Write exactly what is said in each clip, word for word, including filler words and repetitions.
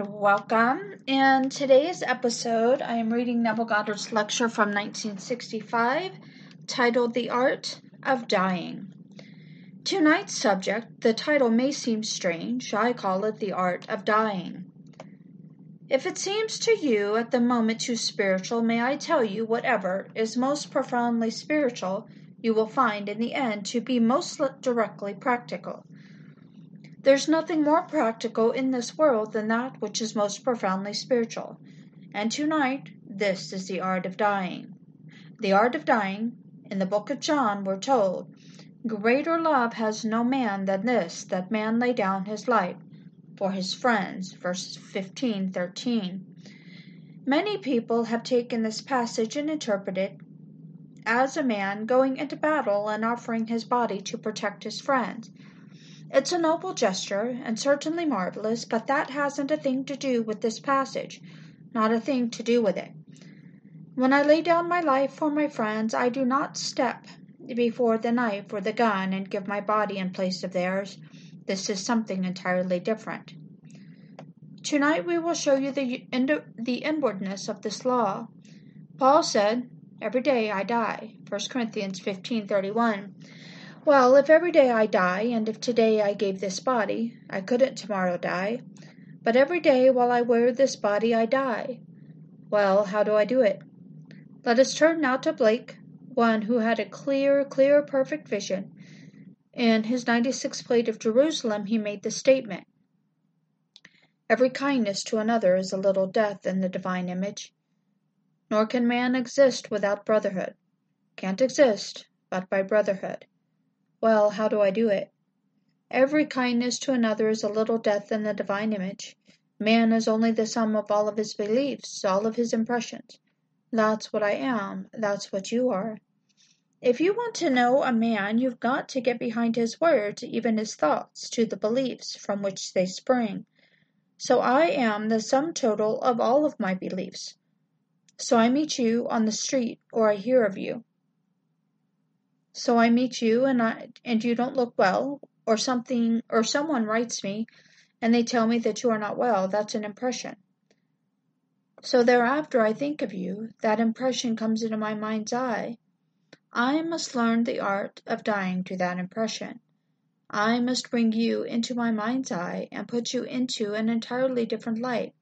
and welcome. In today's episode, I am reading Neville Goddard's lecture from nineteen sixty-five, titled The Art of Dying. Tonight's subject, the title may seem strange, I call it The Art of Dying. If it seems to you at the moment too spiritual, may I tell you whatever is most profoundly spiritual, you will find in the end to be most directly practical. There's nothing more practical in this world than that which is most profoundly spiritual. And tonight, this is the art of dying. The art of dying, in the book of John, we're told, greater love has no man than this, that man lay down his life for his friends, verses fifteen thirteen. Many people have taken this passage and interpreted as a man going into battle and offering his body to protect his friends. It's a noble gesture, and certainly marvelous, but that hasn't a thing to do with this passage, not a thing to do with it. When I lay down my life for my friends, I do not step before the knife or the gun and give my body in place of theirs. This is something entirely different. Tonight we will show you the, ind- the inwardness of this law. Paul said, "Every day I die," First Corinthians fifteen thirty-one. Well, if every day I die, and if today I gave this body, I couldn't tomorrow die. But every day while I wear this body, I die. Well, how do I do it? Let us turn now to Blake, one who had a clear, clear, perfect vision. In his ninety-sixth plate of Jerusalem, he made the statement, "Every kindness to another is a little death in the divine image. Nor can man exist without brotherhood. Can't exist but by brotherhood." Well, how do I do it? Every kindness to another is a little death in the divine image. Man is only the sum of all of his beliefs, all of his impressions. That's what I am. That's what you are. If you want to know a man, you've got to get behind his words, even his thoughts, to the beliefs from which they spring. So I am the sum total of all of my beliefs. So I meet you on the street, or I hear of you. So I meet you and I and you don't look well, or something, or someone writes me and they tell me that you are not well. That's an impression. So thereafter I think of you. That impression comes into my mind's eye. I must learn the art of dying to that impression. I must bring you into my mind's eye and put you into an entirely different light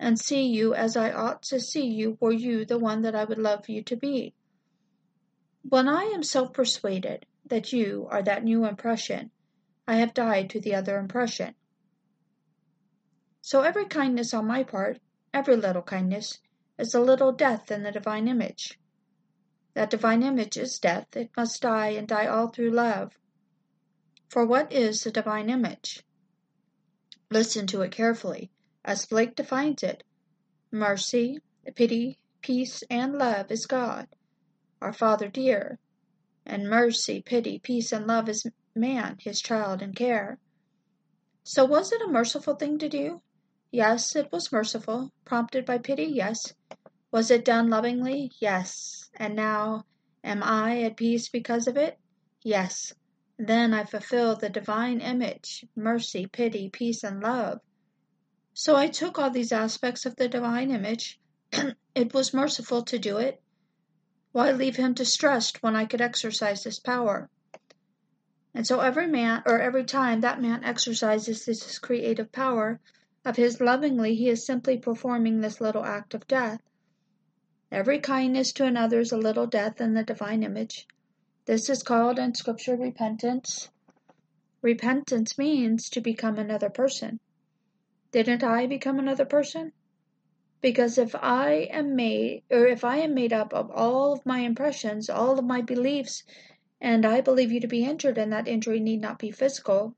and see you as I ought to see you were you the one that I would love you to be. When I am self-persuaded that you are that new impression, I have died to the other impression. So every kindness on my part, every little kindness, is a little death in the divine image. That divine image is death. It must die and die all through love. For what is the divine image? Listen to it carefully, as Blake defines it. Mercy, pity, peace, and love is God, our Father dear, and mercy, pity, peace, and love is man, his child, and care. So was it a merciful thing to do? Yes, it was merciful. Prompted by pity? Yes. Was it done lovingly? Yes. And now, am I at peace because of it? Yes. Then I fulfill the divine image, mercy, pity, peace, and love. So I took all these aspects of the divine image. It was merciful to do it. Why leave him distressed when I could exercise this power? And so every man, or every time that man exercises this creative power of his lovingly, he is simply performing this little act of death. Every kindness to another is a little death in the divine image. This is called in Scripture repentance. Repentance means to become another person. Didn't I become another person? Because if I am made, or if I am made up of all of my impressions, all of my beliefs, and I believe you to be injured, and that injury need not be physical,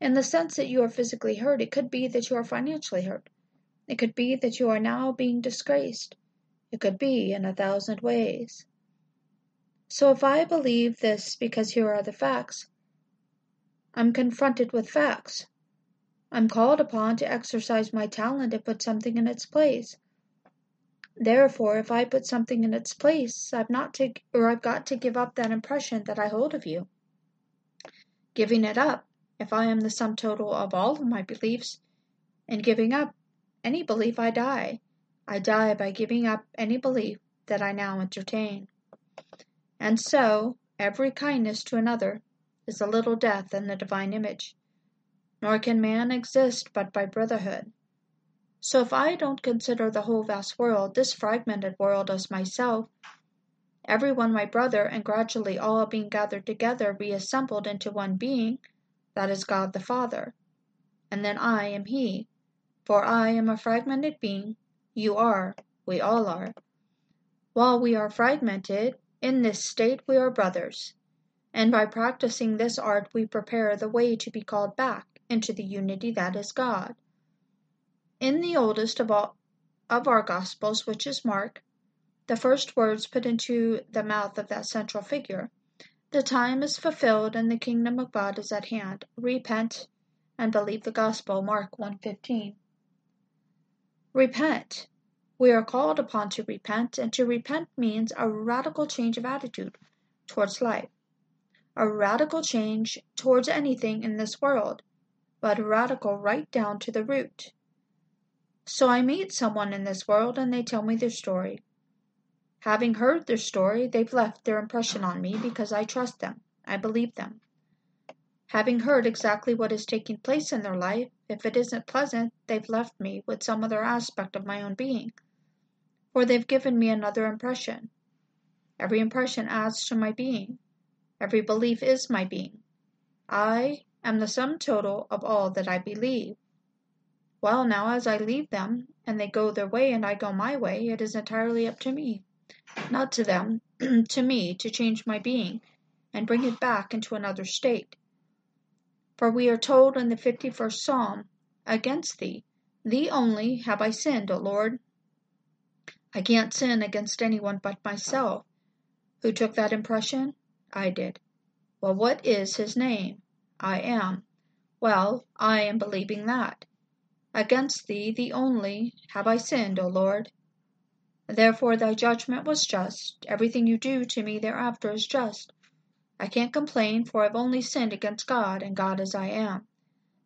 in the sense that you are physically hurt, it could be that you are financially hurt. It could be that you are now being disgraced. It could be in a thousand ways. So if I believe this, because here are the facts, I'm confronted with facts. I'm called upon to exercise my talent and put something in its place. Therefore, if I put something in its place, I've not to, or I've got to give up that impression that I hold of you. Giving it up, if I am the sum total of all of my beliefs, and giving up, any belief I die. I die by giving up any belief that I now entertain. And so, every kindness to another is a little death in the divine image. Nor can man exist but by brotherhood. So if I don't consider the whole vast world, this fragmented world, as myself, everyone my brother, and gradually all being gathered together, reassembled into one being, that is God the Father. And then I am He, for I am a fragmented being, you are, we all are. While we are fragmented, in this state we are brothers, and by practicing this art we prepare the way to be called back into the unity that is God. In the oldest of all of our Gospels, which is Mark, the first words put into the mouth of that central figure, "The time is fulfilled and the kingdom of God is at hand. Repent and believe the gospel," Mark one fifteen. Repent. We are called upon to repent, and to repent means a radical change of attitude towards life, a radical change towards anything in this world, but radical right down to the root. So I meet someone in this world and they tell me their story. Having heard their story, they've left their impression on me because I trust them, I believe them. Having heard exactly what is taking place in their life, if it isn't pleasant, they've left me with some other aspect of my own being, for they've given me another impression. Every impression adds to my being. Every belief is my being. I am the sum total of all that I believe. Well, now, as I leave them, and they go their way and I go my way, it is entirely up to me, not to them, to me, to change my being and bring it back into another state. For we are told in the fifty-first Psalm, "Against thee, thee only have I sinned, O Lord." I can't sin against anyone but myself. Who took that impression? I did. Well, what is his name? I am. Well, I am believing that. Against thee, thee only, have I sinned, O Lord. Therefore thy judgment was just. Everything you do to me thereafter is just. I can't complain, for I've only sinned against God, and God as I am.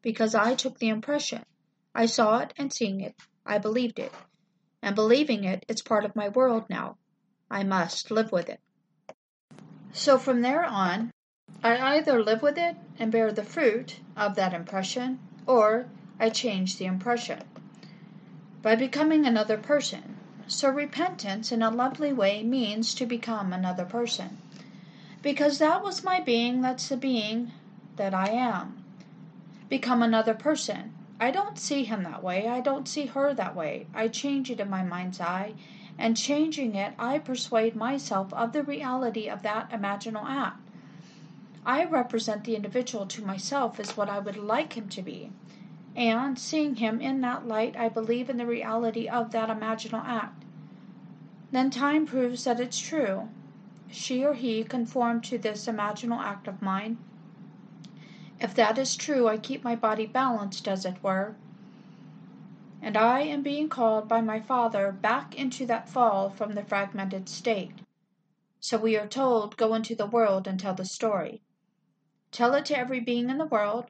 Because I took the impression. I saw it, and seeing it, I believed it. And believing it, it's part of my world now. I must live with it. So from there on, I either live with it and bear the fruit of that impression, or I change the impression by becoming another person. So repentance in a lovely way means to become another person. Because that was my being, that's the being that I am. Become another person. I don't see him that way. I don't see her that way. I change it in my mind's eye, and changing it, I persuade myself of the reality of that imaginal act. I represent the individual to myself as what I would like him to be. And, seeing him in that light, I believe in the reality of that imaginal act. Then time proves that it's true. She or he conformed to this imaginal act of mine. If that is true, I keep my body balanced, as it were. And I am being called by my Father back into that fall from the fragmented state. So we are told, go into the world and tell the story. Tell it to every being in the world,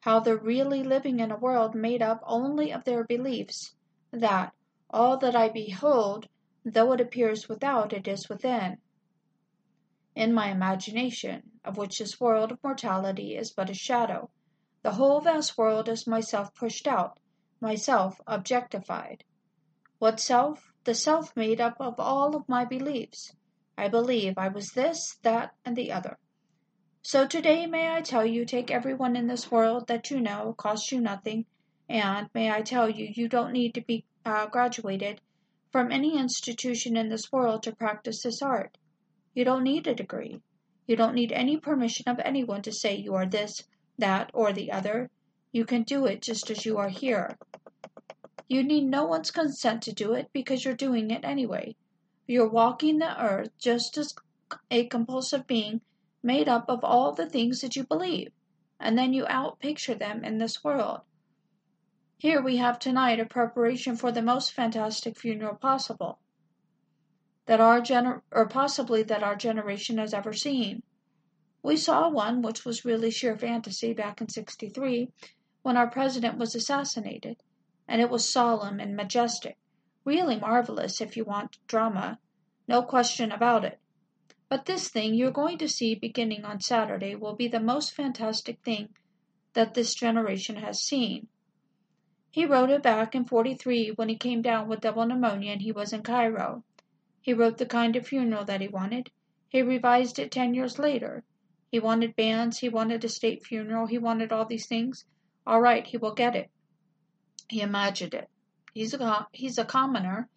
how they're really living in a world made up only of their beliefs, that all that I behold, though it appears without, it is within, in my imagination, of which this world of mortality is but a shadow. The whole vast world is myself pushed out, myself objectified. What self? The self made up of all of my beliefs. I believe I was this, that, and the other. So today may I tell you, take everyone in this world that you know, costs you nothing, and may I tell you, you don't need to be uh, graduated from any institution in this world to practice this art. You don't need a degree. You don't need any permission of anyone to say you are this, that, or the other. You can do it just as you are here. You need no one's consent to do it because you're doing it anyway. You're walking the earth just as a compulsive being made up of all the things that you believe, and then you out-picture them in this world. Here we have tonight a preparation for the most fantastic funeral possible, that our gener- or possibly that our generation has ever seen. We saw one which was really sheer fantasy back in sixty-three, when our president was assassinated, and it was solemn and majestic, really marvelous if you want drama, no question about it. But this thing you're going to see beginning on Saturday will be the most fantastic thing that this generation has seen. He wrote it back in forty-three when he came down with double pneumonia and he was in Cairo. He wrote the kind of funeral that he wanted. He revised it ten years later. He wanted bands, he wanted a state funeral, he wanted all these things. All right, he will get it. He imagined it. He's a, he's a commoner.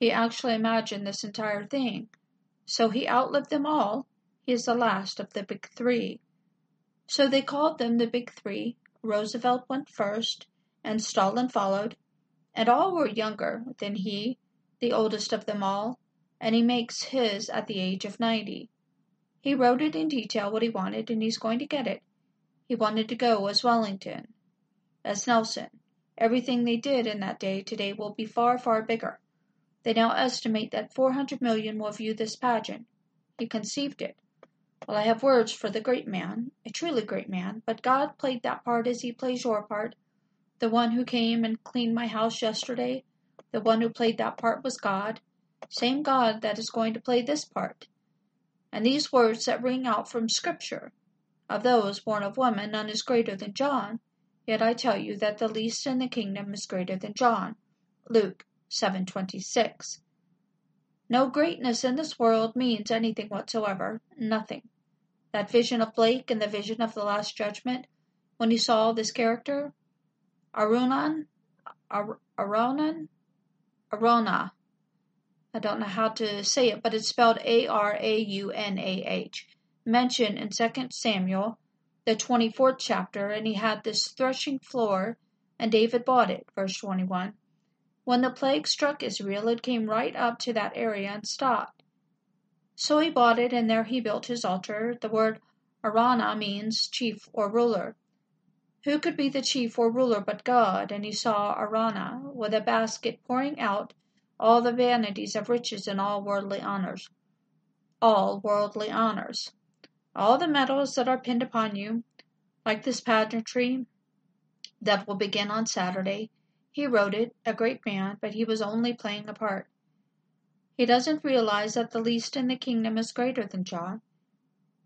He actually imagined this entire thing. So he outlived them all. He is the last of the big three. So they called them the big three. Roosevelt went first, and Stalin followed, and all were younger than he, the oldest of them all, and he makes his at the age of ninety. He wrote it in detail what he wanted, and he's going to get it. He wanted to go as Wellington, as Nelson. Everything they did in that day today will be far, far bigger. They now estimate that four hundred million will view this pageant. He conceived it. Well, I have words for the great man, a truly great man, but God played that part as he plays your part. The one who came and cleaned my house yesterday, the one who played that part was God, same God that is going to play this part. And these words that ring out from Scripture, of those born of woman, none is greater than John, yet I tell you that the least in the kingdom is greater than John. Luke seven twenty-six. No greatness in this world means anything whatsoever, nothing. That vision of Blake and the vision of the Last Judgment, when he saw this character, Araunah, Araunah, Araunah. I don't know how to say it, but it's spelled A R A U N A H. Mentioned in Second Samuel, the twenty-fourth chapter, and he had this threshing floor, and David bought it, verse twenty-one. When the plague struck Israel, it came right up to that area and stopped. So he bought it, and there he built his altar. The word Araunah means chief or ruler. Who could be the chief or ruler but God? And he saw Araunah with a basket pouring out all the vanities of riches and all worldly honors. All worldly honors. All the medals that are pinned upon you, like this pageantry that will begin on Saturday. He wrote it, a great man, but he was only playing a part. He doesn't realize that the least in the kingdom is greater than John.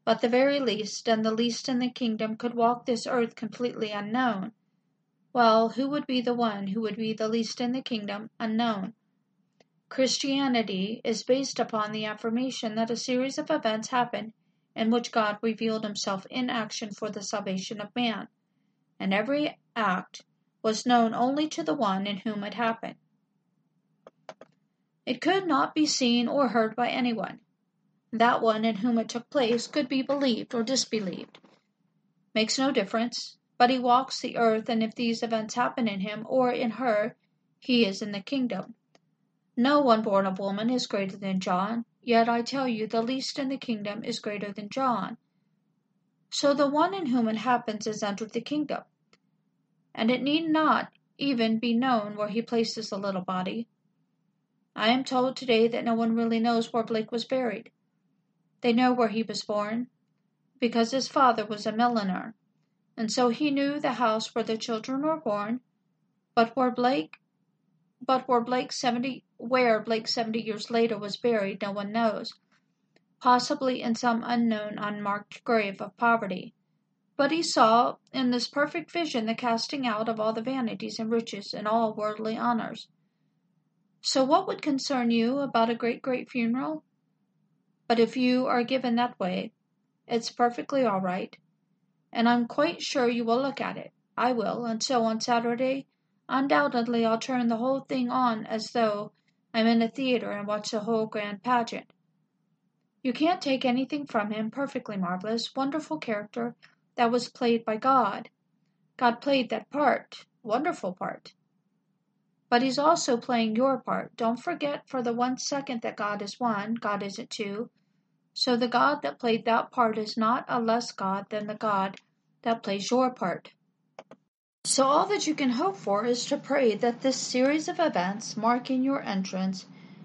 But the very least and the least in the kingdom could walk this earth completely unknown. Well, who would be the one who would be the least in the kingdom unknown? Christianity is based upon the affirmation that a series of events happened in which God revealed himself in action for the salvation of man, and every act was known only to the one in whom it happened. It could not be seen or heard by anyone. That one in whom it took place could be believed or disbelieved. Makes no difference, but he walks the earth, and if these events happen in him or in her, he is in the kingdom. No one born of woman is greater than John, yet I tell you the least in the kingdom is greater than John. So the one in whom it happens has entered the kingdom, and it need not even be known where he places the little body. I am told today that no one really knows where Blake was buried. They know where he was born, because his father was a milliner, and so he knew the house where the children were born, but where Blake, but where Blake seventy, where Blake seventy years later was buried, no one knows, possibly in some unknown, unmarked grave of poverty. But he saw in this perfect vision the casting out of all the vanities and riches and all worldly honors. So what would concern you about a great, great funeral? But if you are given that way, it's perfectly all right, and I'm quite sure you will look at it. I will, and so on Saturday, undoubtedly I'll turn the whole thing on as though I'm in a theater and watch the whole grand pageant. You can't take anything from him, perfectly marvelous, wonderful character that was played by God. God played that part, wonderful part. But he's also playing your part. Don't forget for the one second that God is one, God isn't two. So the God that played that part is not a less God than the God that plays your part. So all that you can hope for is to pray that this series of events marking your entrance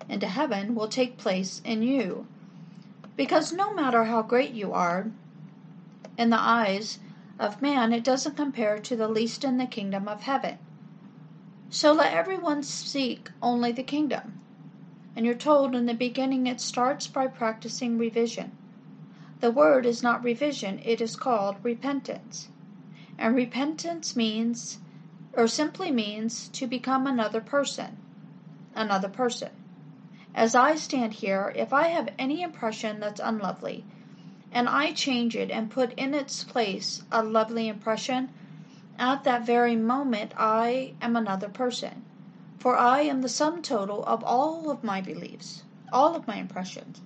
into heaven will take place in you. Because no matter how great you are, in the eyes of man, it doesn't compare to the least in the kingdom of heaven. So let everyone seek only the kingdom. And you're told in the beginning it starts by practicing revision. The word is not revision, it is called repentance. And repentance means, or simply means, to become another person. Another person. As I stand here, if I have any impression that's unlovely, and I change it and put in its place a lovely impression, at that very moment I am another person. For I am the sum total of all of my beliefs, all of my impressions.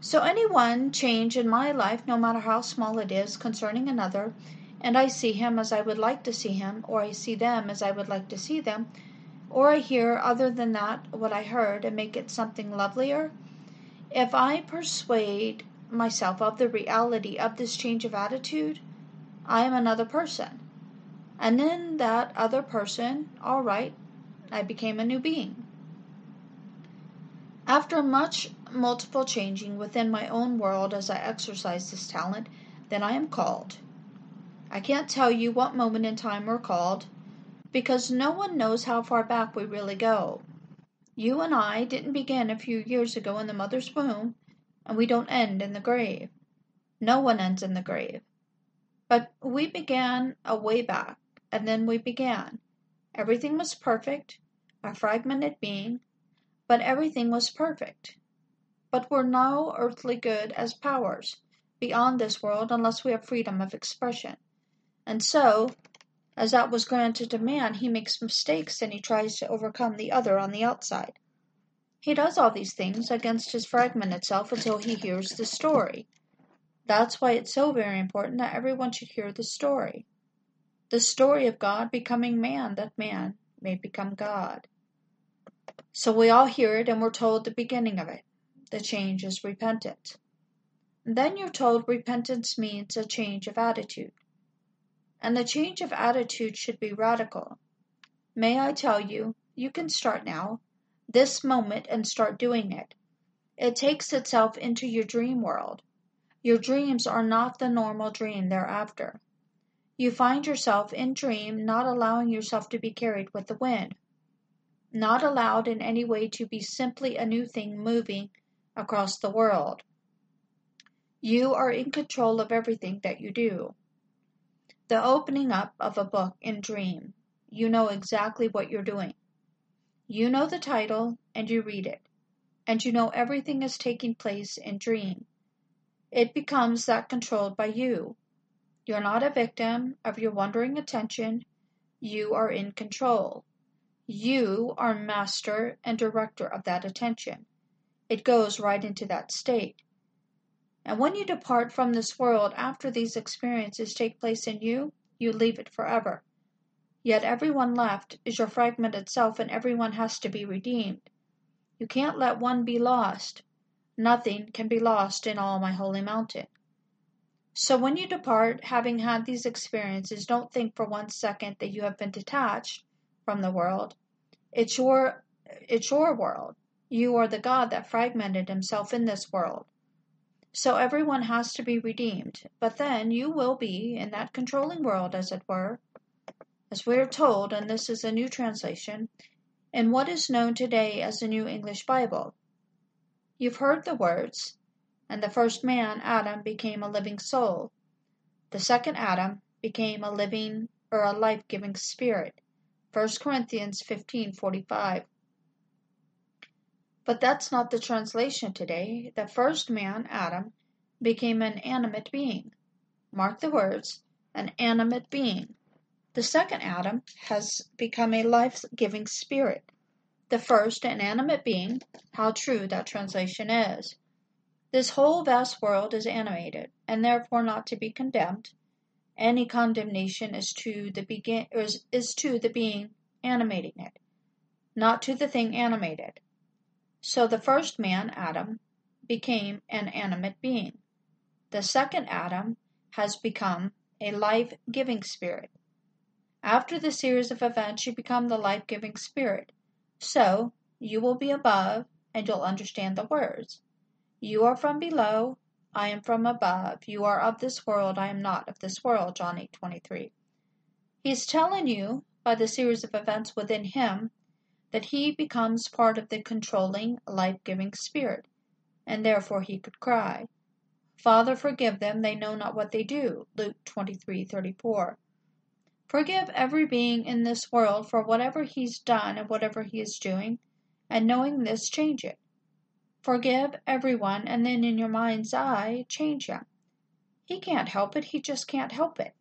So any one change in my life, no matter how small it is, concerning another, and I see him as I would like to see him, or I see them as I would like to see them, or I hear other than that what I heard and make it something lovelier, if I persuade myself of the reality of this change of attitude, I am another person. And then that other person, all right, I became a new being. After much multiple changing within my own world as I exercise this talent, then I am called. I can't tell you what moment in time we're called, because no one knows how far back we really go. You and I didn't begin a few years ago in the mother's womb, and we don't end in the grave. No one ends in the grave. But we began a way back, and then we began. Everything was perfect, a fragmented being, but everything was perfect. But we're no earthly good as powers beyond this world unless we have freedom of expression. And so, as that was granted to man, he makes mistakes and he tries to overcome the other on the outside. He does all these things against his fragmented self until he hears the story. That's why it's so very important that everyone should hear the story. The story of God becoming man, that man may become God. So we all hear it and we're told the beginning of it. The change is repentance. And then you're told repentance means a change of attitude. And the change of attitude should be radical. May I tell you, you can start now, this moment, and start doing it. It takes itself into your dream world. Your dreams are not the normal dream thereafter. You find yourself in dream not allowing yourself to be carried with the wind. Not allowed in any way to be simply a new thing moving across the world. You are in control of everything that you do. The opening up of a book in dream. You know exactly what you're doing. You know the title and you read it. And you know everything is taking place in dream. It becomes that controlled by you. You're not a victim of your wandering attention. You are in control. You are master and director of that attention. It goes right into that state. And when you depart from this world after these experiences take place in you, you leave it forever. Yet everyone left is your fragmented self, and everyone has to be redeemed. You can't let one be lost. Nothing can be lost in all my holy mountain. So when you depart, having had these experiences, don't think for one second that you have been detached from the world. It's your, it's your world. You are the God that fragmented himself in this world. So everyone has to be redeemed. But then you will be in that controlling world, as it were. As we are told, and this is a new translation, in what is known today as the New English Bible. You've heard the words, and the first man, Adam, became a living soul. The second Adam became a living or a life-giving spirit. First Corinthians fifteen forty-five. But that's not the translation today. The first man, Adam, became an animate being. Mark the words, an animate being. The second Adam has become a life-giving spirit. The first, an animate being, how true that translation is. This whole vast world is animated, and therefore not to be condemned. Any condemnation is to the begin is, is to the being animating it, not to the thing animated. So the first man, Adam, became an animate being. The second Adam has become a life-giving spirit. After the series of events, you become the life-giving spirit. So you will be above, and you'll understand the words. You are from below. I am from above. You are of this world. I am not of this world. John eight twenty-three. He's telling you by the series of events within him that he becomes part of the controlling, life-giving spirit, and therefore he could cry, "Father, forgive them, they know not what they do," Luke twenty-three thirty-four. Forgive every being in this world for whatever he's done and whatever he is doing, and knowing this, change it. Forgive everyone, and then in your mind's eye, change him. He can't help it, he just can't help it.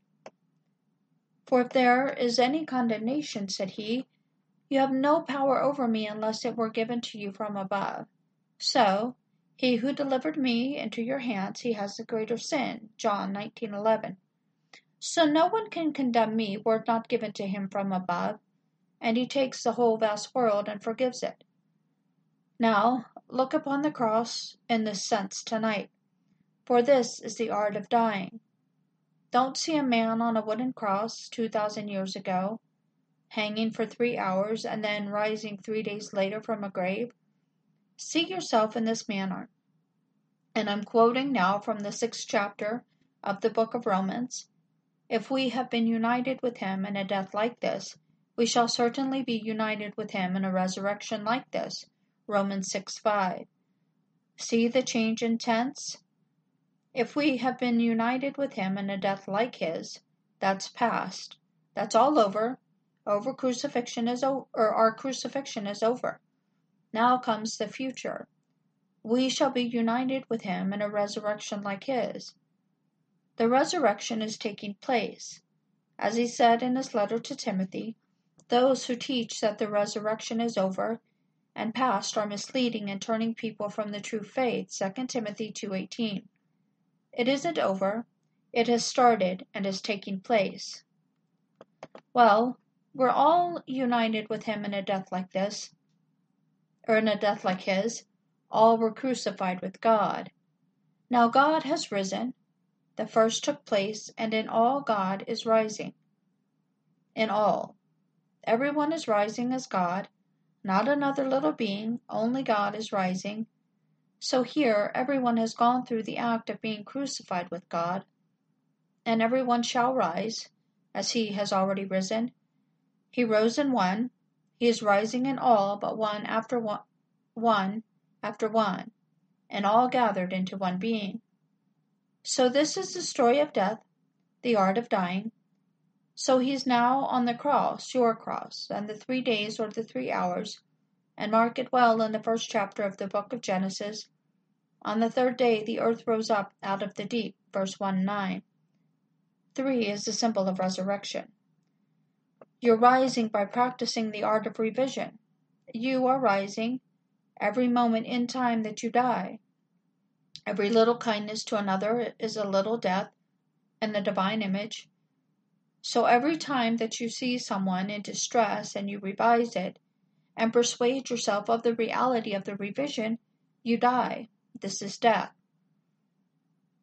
"For if there is any condemnation," said he, "you have no power over me unless it were given to you from above. So, he who delivered me into your hands, he has the greater sin," John nineteen eleven. So no one can condemn me were it not given to him from above, and he takes the whole vast world and forgives it. Now, look upon the cross in this sense tonight, for this is the art of dying. Don't see a man on a wooden cross two thousand years ago, hanging for three hours and then rising three days later from a grave. See yourself in this manner. And I'm quoting now from the sixth chapter of the book of Romans. "If we have been united with him in a death like this, we shall certainly be united with him in a resurrection like this," Romans six five. See the change in tense? If we have been united with him in a death like his, that's past. That's all over. Over crucifixion is o- or our crucifixion is over. Now comes the future. We shall be united with him in a resurrection like his. The resurrection is taking place. As he said in his letter to Timothy, those who teach that the resurrection is over and past are misleading and turning people from the true faith, Second Timothy two eighteen. It isn't over. It has started and is taking place. Well, we're all united with him in a death like this, or in a death like his. All were crucified with God. Now God has risen. The first took place, and in all God is rising. In all. Everyone is rising as God. Not another little being. Only God is rising. So here, everyone has gone through the act of being crucified with God, and everyone shall rise, as he has already risen. He rose in one. He is rising in all, but one after one, one after one, and all gathered into one being. So this is the story of death, the art of dying. So he's now on the cross, your cross, and the three days or the three hours, and mark it well in the first chapter of the book of Genesis. On the third day the earth rose up out of the deep, verse one to nine. Three is the symbol of resurrection. You're rising by practicing the art of revision. You are rising every moment in time that you die. Every little kindness to another is a little death in the divine image. So every time that you see someone in distress and you revise it, and persuade yourself of the reality of the revision, you die. This is death.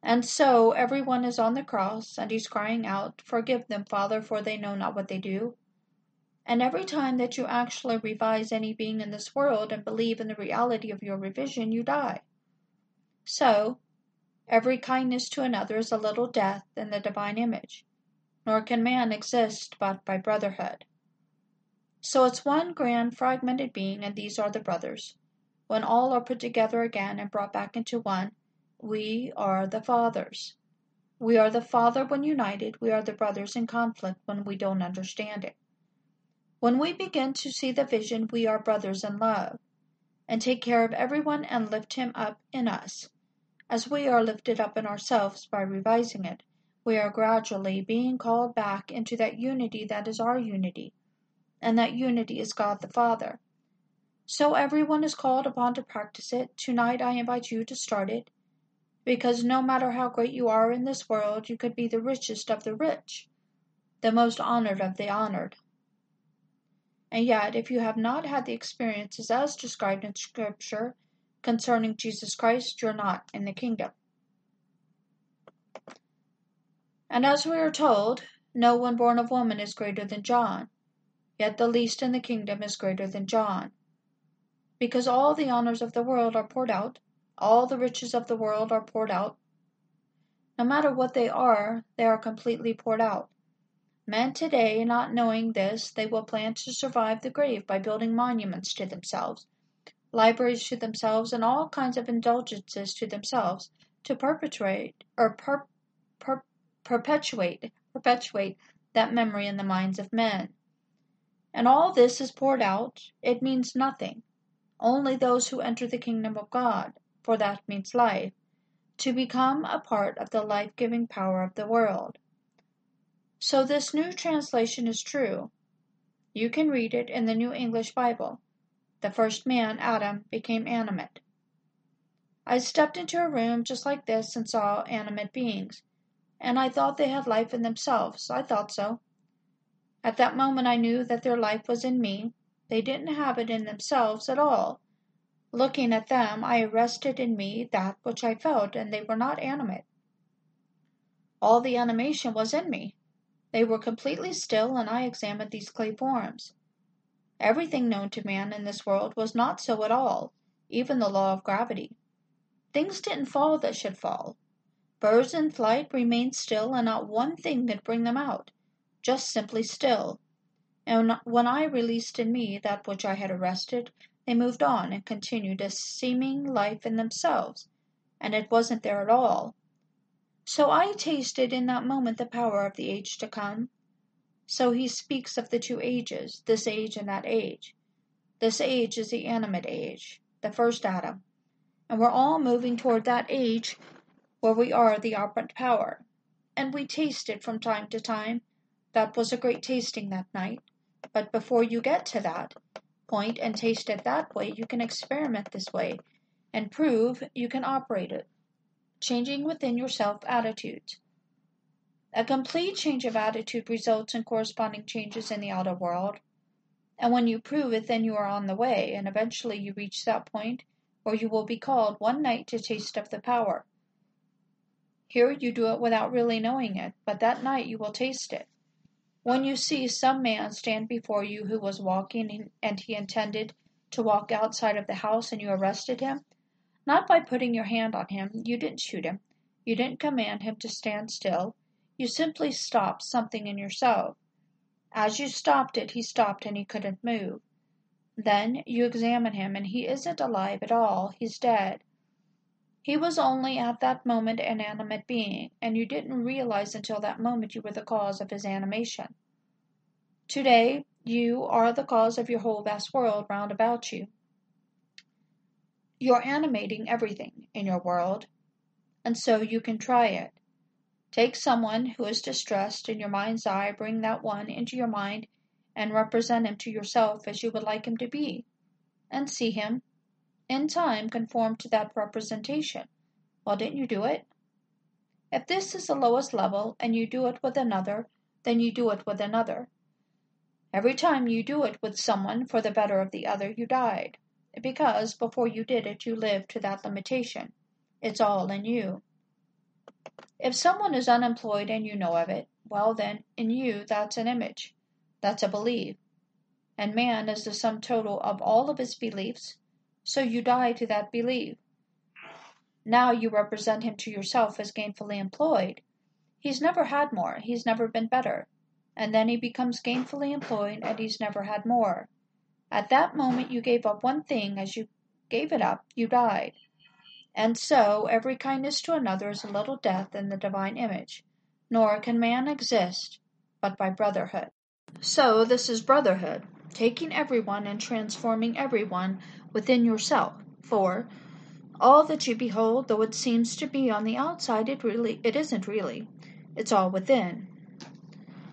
And so everyone is on the cross, and he's crying out, "Forgive them, Father, for they know not what they do." And every time that you actually revise any being in this world and believe in the reality of your revision, you die. So, every kindness to another is a little death in the divine image, nor can man exist but by brotherhood. So it's one grand fragmented being, and these are the brothers. When all are put together again and brought back into one, we are the fathers. We are the father when united. We are the brothers in conflict when we don't understand it. When we begin to see the vision, we are brothers in love, and take care of everyone and lift him up in us. As we are lifted up in ourselves by revising it, we are gradually being called back into that unity that is our unity. And that unity is God the Father. So everyone is called upon to practice it. Tonight I invite you to start it, because no matter how great you are in this world, you could be the richest of the rich, the most honored of the honored. And yet, if you have not had the experiences as described in Scripture concerning Jesus Christ, you're not in the kingdom. And as we are told, no one born of woman is greater than John. Yet the least in the kingdom is greater than John. Because all the honors of the world are poured out, all the riches of the world are poured out. No matter what they are, they are completely poured out. Men today, not knowing this, they will plan to survive the grave by building monuments to themselves, libraries to themselves, and all kinds of indulgences to themselves, to perpetuate or per, per, perpetuate perpetuate that memory in the minds of men. And all this is poured out. It means nothing. Only those who enter the kingdom of God, for that means life, to become a part of the life-giving power of the world. So this new translation is true. You can read it in the New English Bible. The first man, Adam, became animate. I stepped into a room just like this and saw animate beings, and I thought they had life in themselves. I thought so. At that moment I knew that their life was in me. They didn't have it in themselves at all. Looking at them, I arrested in me that which I felt, and they were not animate. All the animation was in me. They were completely still, and I examined these clay forms. Everything known to man in this world was not so at all, even the law of gravity. Things didn't fall that should fall. Birds in flight remained still, and not one thing could bring them out, just simply still. And when I released in me that which I had arrested, they moved on and continued a seeming life in themselves, and it wasn't there at all. So I tasted in that moment the power of the age to come. So he speaks of the two ages, this age and that age. This age is the animate age, the first Adam, and we're all moving toward that age where we are the operant power. And we tasted from time to time. That was a great tasting that night. But before you get to that point and taste it that way, you can experiment this way and prove you can operate it. Changing within yourself attitudes. A complete change of attitude results in corresponding changes in the outer world. And when you prove it, then you are on the way, and eventually you reach that point where you will be called one night to taste of the power. Here you do it without really knowing it, but that night you will taste it. When you see some man stand before you who was walking and he intended to walk outside of the house and you arrested him, not by putting your hand on him, you didn't shoot him, you didn't command him to stand still, you simply stopped something in yourself. As you stopped it, he stopped and he couldn't move. Then you examine him, and he isn't alive at all, he's dead. He was only at that moment an animate being, and you didn't realize until that moment you were the cause of his animation. Today, you are the cause of your whole vast world round about you. You're animating everything in your world, and so you can try it. Take someone who is distressed in your mind's eye, bring that one into your mind, and represent him to yourself as you would like him to be, and see him, in time, conform to that representation. Well, didn't you do it? If this is the lowest level, and you do it with another, then you do it with another. Every time you do it with someone for the better of the other, you died. Because before you did it, you lived to that limitation. It's all in you. If someone is unemployed and you know of it, well then, in you, that's an image. That's a belief. And man is the sum total of all of his beliefs, so you die to that belief. Now you represent him to yourself as gainfully employed. He's never had more. He's never been better. And then he becomes gainfully employed and he's never had more. At that moment, you gave up one thing. As you gave it up, you died. And so, every kindness to another is a little death in the divine image. Nor can man exist but by brotherhood. So, this is brotherhood, taking everyone and transforming everyone within yourself. For all that you behold, though it seems to be on the outside, it really it isn't really. It's all within,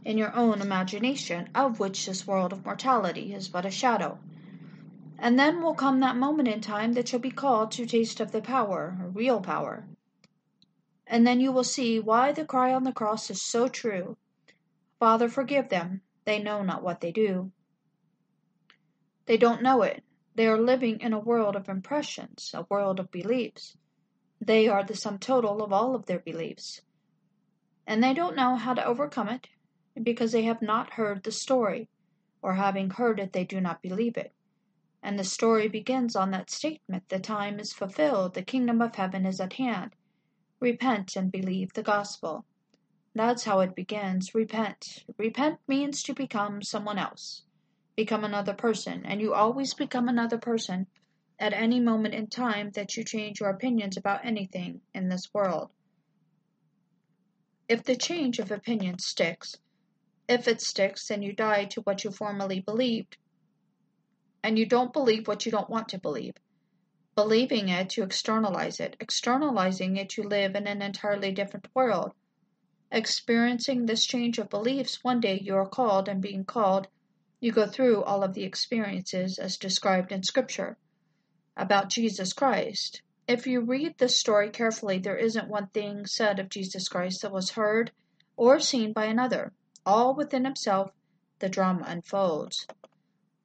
in your own imagination, of which this world of mortality is but a shadow. And then will come that moment in time that you'll be called to taste of the power, real power. And then you will see why the cry on the cross is so true. Father, forgive them. They know not what they do. They don't know it. They are living in a world of impressions, a world of beliefs. They are the sum total of all of their beliefs. And they don't know how to overcome it, because they have not heard the story, or having heard it, they do not believe it. And the story begins on that statement, the time is fulfilled, the kingdom of heaven is at hand. Repent and believe the gospel. That's how it begins. Repent. Repent means to become someone else. Become another person. And you always become another person at any moment in time that you change your opinions about anything in this world. If the change of opinion sticks, if it sticks and you die to what you formerly believed, and you don't believe what you don't want to believe, believing it, you externalize it. Externalizing it, you live in an entirely different world. Experiencing this change of beliefs, one day you are called, and being called, you go through all of the experiences as described in Scripture about Jesus Christ. If you read this story carefully, there isn't one thing said of Jesus Christ that was heard or seen by another. All within himself, the drama unfolds.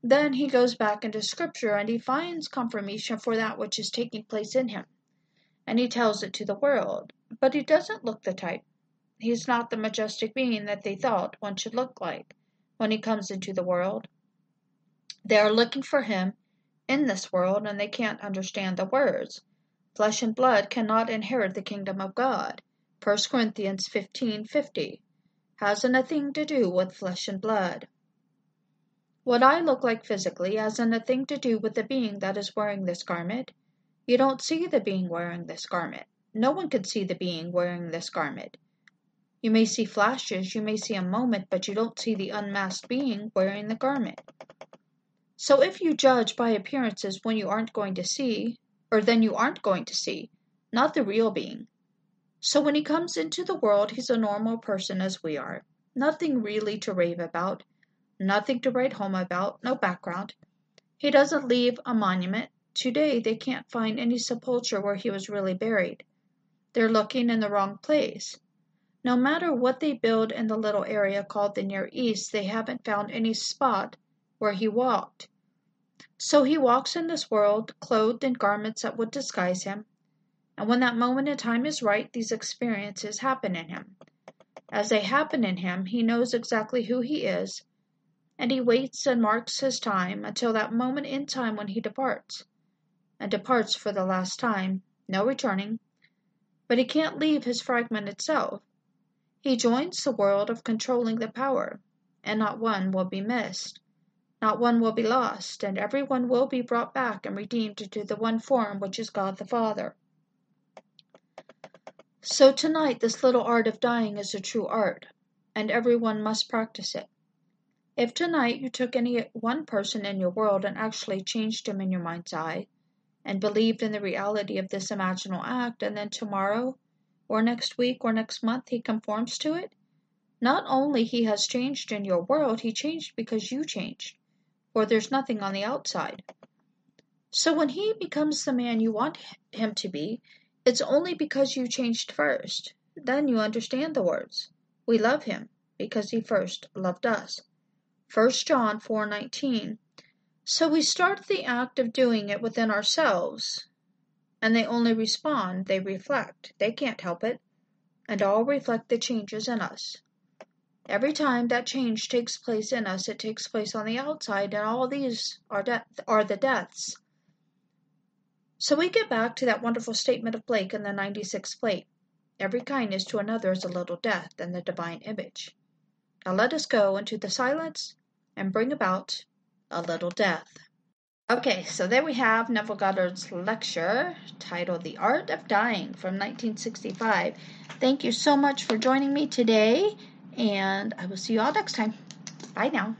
Then he goes back into Scripture and he finds confirmation for that which is taking place in him. And he tells it to the world. But he doesn't look the type. He's not the majestic being that they thought one should look like when he comes into the world. They are looking for him in this world and they can't understand the words. Flesh and blood cannot inherit the kingdom of God. First Corinthians fifteen fifty has nothing to do with flesh and blood. What I look like physically has nothing to do with the being that is wearing this garment. You don't see the being wearing this garment. No one can see the being wearing this garment. You may see flashes, you may see a moment, but you don't see the unmasked being wearing the garment. So if you judge by appearances when you aren't going to see, or then you aren't going to see, not the real being. So when he comes into the world, he's a normal person as we are. Nothing really to rave about. Nothing to write home about, no background. He doesn't leave a monument. Today they can't find any sepulcher where he was really buried. They're looking in the wrong place. No matter what they build in the little area called the Near East, they haven't found any spot where he walked. So he walks in this world, clothed in garments that would disguise him. And when that moment in time is right, these experiences happen in him. As they happen in him, he knows exactly who he is, and he waits and marks his time until that moment in time when he departs, and departs for the last time, no returning. But he can't leave his fragment itself. He joins the world of controlling the power, and not one will be missed. Not one will be lost, and everyone will be brought back and redeemed into the one form which is God the Father. So tonight this little art of dying is a true art, and everyone must practice it. If tonight you took any one person in your world and actually changed him in your mind's eye and believed in the reality of this imaginal act, and then tomorrow or next week or next month he conforms to it, not only he has changed in your world, he changed because you changed, for there's nothing on the outside. So when he becomes the man you want him to be, it's only because you changed first. Then you understand the words. We love him because he first loved us. First John four nineteen. So we start the act of doing it within ourselves, and they only respond, they reflect. They can't help it, and all reflect the changes in us. Every time that change takes place in us, it takes place on the outside, and all these are, de- are the deaths. So we get back to that wonderful statement of Blake in the ninety-sixth plate. Every kindness to another is a little death in the divine image. Now let us go into the silence and bring about a little death. Okay, so there we have Neville Goddard's lecture titled The Art of Dying from nineteen sixty-five. Thank you so much for joining me today, and I will see you all next time. Bye now.